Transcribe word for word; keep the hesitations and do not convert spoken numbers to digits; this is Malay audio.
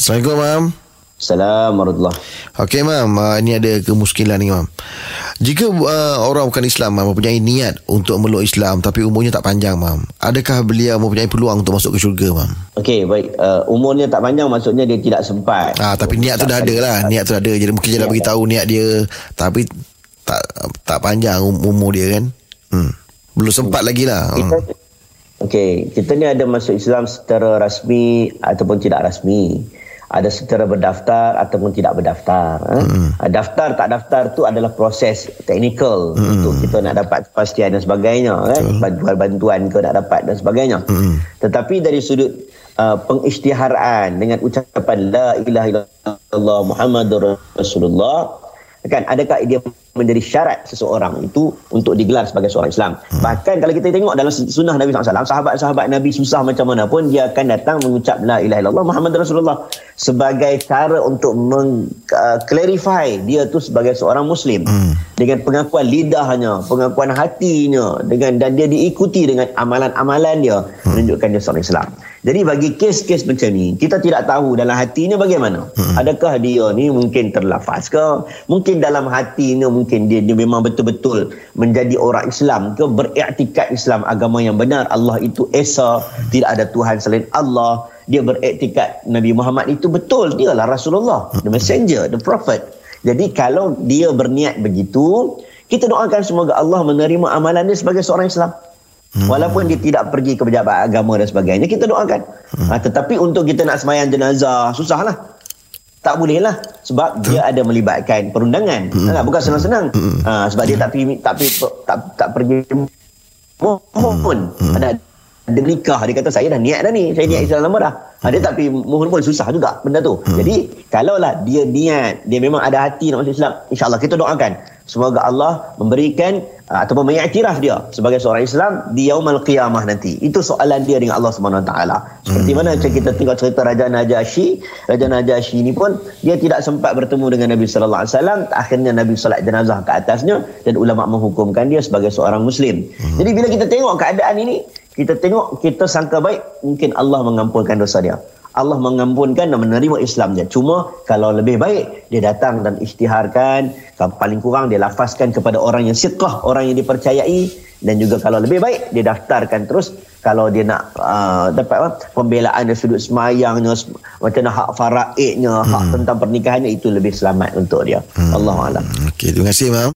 Assalamualaikum, Mam. Assalamualaikum warahmatullahi. Okey, Mam, uh, ini ada kemuskilan ni, Mam. Jika uh, orang bukan Islam, Mam, mempunyai niat untuk meluk Islam tapi umurnya tak panjang, Mam, adakah beliau mempunyai peluang untuk masuk ke syurga, Mam? Okey, baik, uh, umurnya tak panjang maksudnya dia tidak sempat. Ah, tapi so, niat tu dah ada lah, niat tu dah ada. Jadi mungkin dia dah beritahu niat dia tapi tak tak panjang umur dia kan. Hmm. Belum sempat lagi lah. Hmm. Okey, kita ni ada masuk Islam secara rasmi ataupun tidak rasmi. Ada secara berdaftar ataupun tidak berdaftar. Eh? Mm. Daftar tak daftar tu adalah proses teknikal mm. untuk kita nak dapat kepastian dan sebagainya, kan? Bantuan-bantuan ke nak dapat dan sebagainya. Mm. Tetapi dari sudut uh, pengisytiharaan dengan ucapan La ilaha illallah Muhammadur Rasulullah, kan, adakah dia menjadi syarat seseorang itu untuk digelar sebagai seorang Islam? Hmm. Bahkan kalau kita tengok dalam sunnah Nabi sallallahu alaihi wasallam, sahabat-sahabat Nabi susah macam mana pun dia akan datang mengucap La ilaha illallah Muhammad Rasulullah sebagai cara untuk mengklarify uh, dia tu sebagai seorang Muslim. Hmm. Dengan pengakuan lidahnya, pengakuan hatinya, dengan dan dia diikuti dengan amalan-amalan dia, hmm. menunjukkan dia seorang Islam. Jadi bagi kes-kes macam ni, kita tidak tahu dalam hatinya bagaimana. Hmm. Adakah dia ni mungkin terlafaz ke? Mungkin dalam hatinya mungkin dia, dia memang betul-betul menjadi orang Islam ke, beriktikad Islam agama yang benar, Allah itu Esa, tidak ada Tuhan selain Allah. Dia beriktikad Nabi Muhammad itu betul, dia lah Rasulullah, the messenger, the prophet. Jadi kalau dia berniat begitu, kita doakan semoga Allah menerima amalan dia sebagai seorang Islam. Hmm. Walaupun dia tidak pergi ke pejabat agama dan sebagainya, kita doakan. Hmm. Ha, tetapi untuk kita nak sembahyang jenazah, susahlah. Tak bolehlah sebab dia ada melibatkan perundangan. Hmm. Ha, bukan senang-senang. Hmm. Ha, sebab dia tak pergi tak pergi, tak, tak pergi mohon pun. Hmm. Ada dia nikah, dia kata saya dah niat dah ni, saya niat Islam lama dah. Ha, dia tak pergi mohon pun, susah juga benda tu. Hmm. Jadi kalaulah dia niat, dia memang ada hati nak masuk Islam, insya-Allah kita doakan semoga Allah memberikan uh, ataupun mengiktiraf dia sebagai seorang Islam di yaumil qiyamah nanti. Itu soalan dia dengan Allah Subhanahu Wa Taala. Seperti mana kita tengok cerita Raja Najasyi, Raja Najasyi ni pun dia tidak sempat bertemu dengan Nabi sallallahu alaihi wasallam, akhirnya Nabi solat jenazah ke atasnya dan ulama menghukumkan dia sebagai seorang Muslim. Jadi bila kita tengok keadaan ini, kita tengok, kita sangka baik mungkin Allah mengampunkan dosa dia. Allah mengampunkan dan menerima Islam dia. Cuma kalau lebih baik, dia datang dan isytiharkan, paling kurang dia lafazkan kepada orang yang siqah, orang yang dipercayai. Dan juga kalau lebih baik, dia daftarkan terus. Kalau dia nak uh, dapat apa, pembelaan dari sudut semayangnya, macam mana hak faraidnya, hmm. hak tentang pernikahannya, itu lebih selamat untuk dia. hmm. Allahu a'lam. Okey, terima kasih, Mam.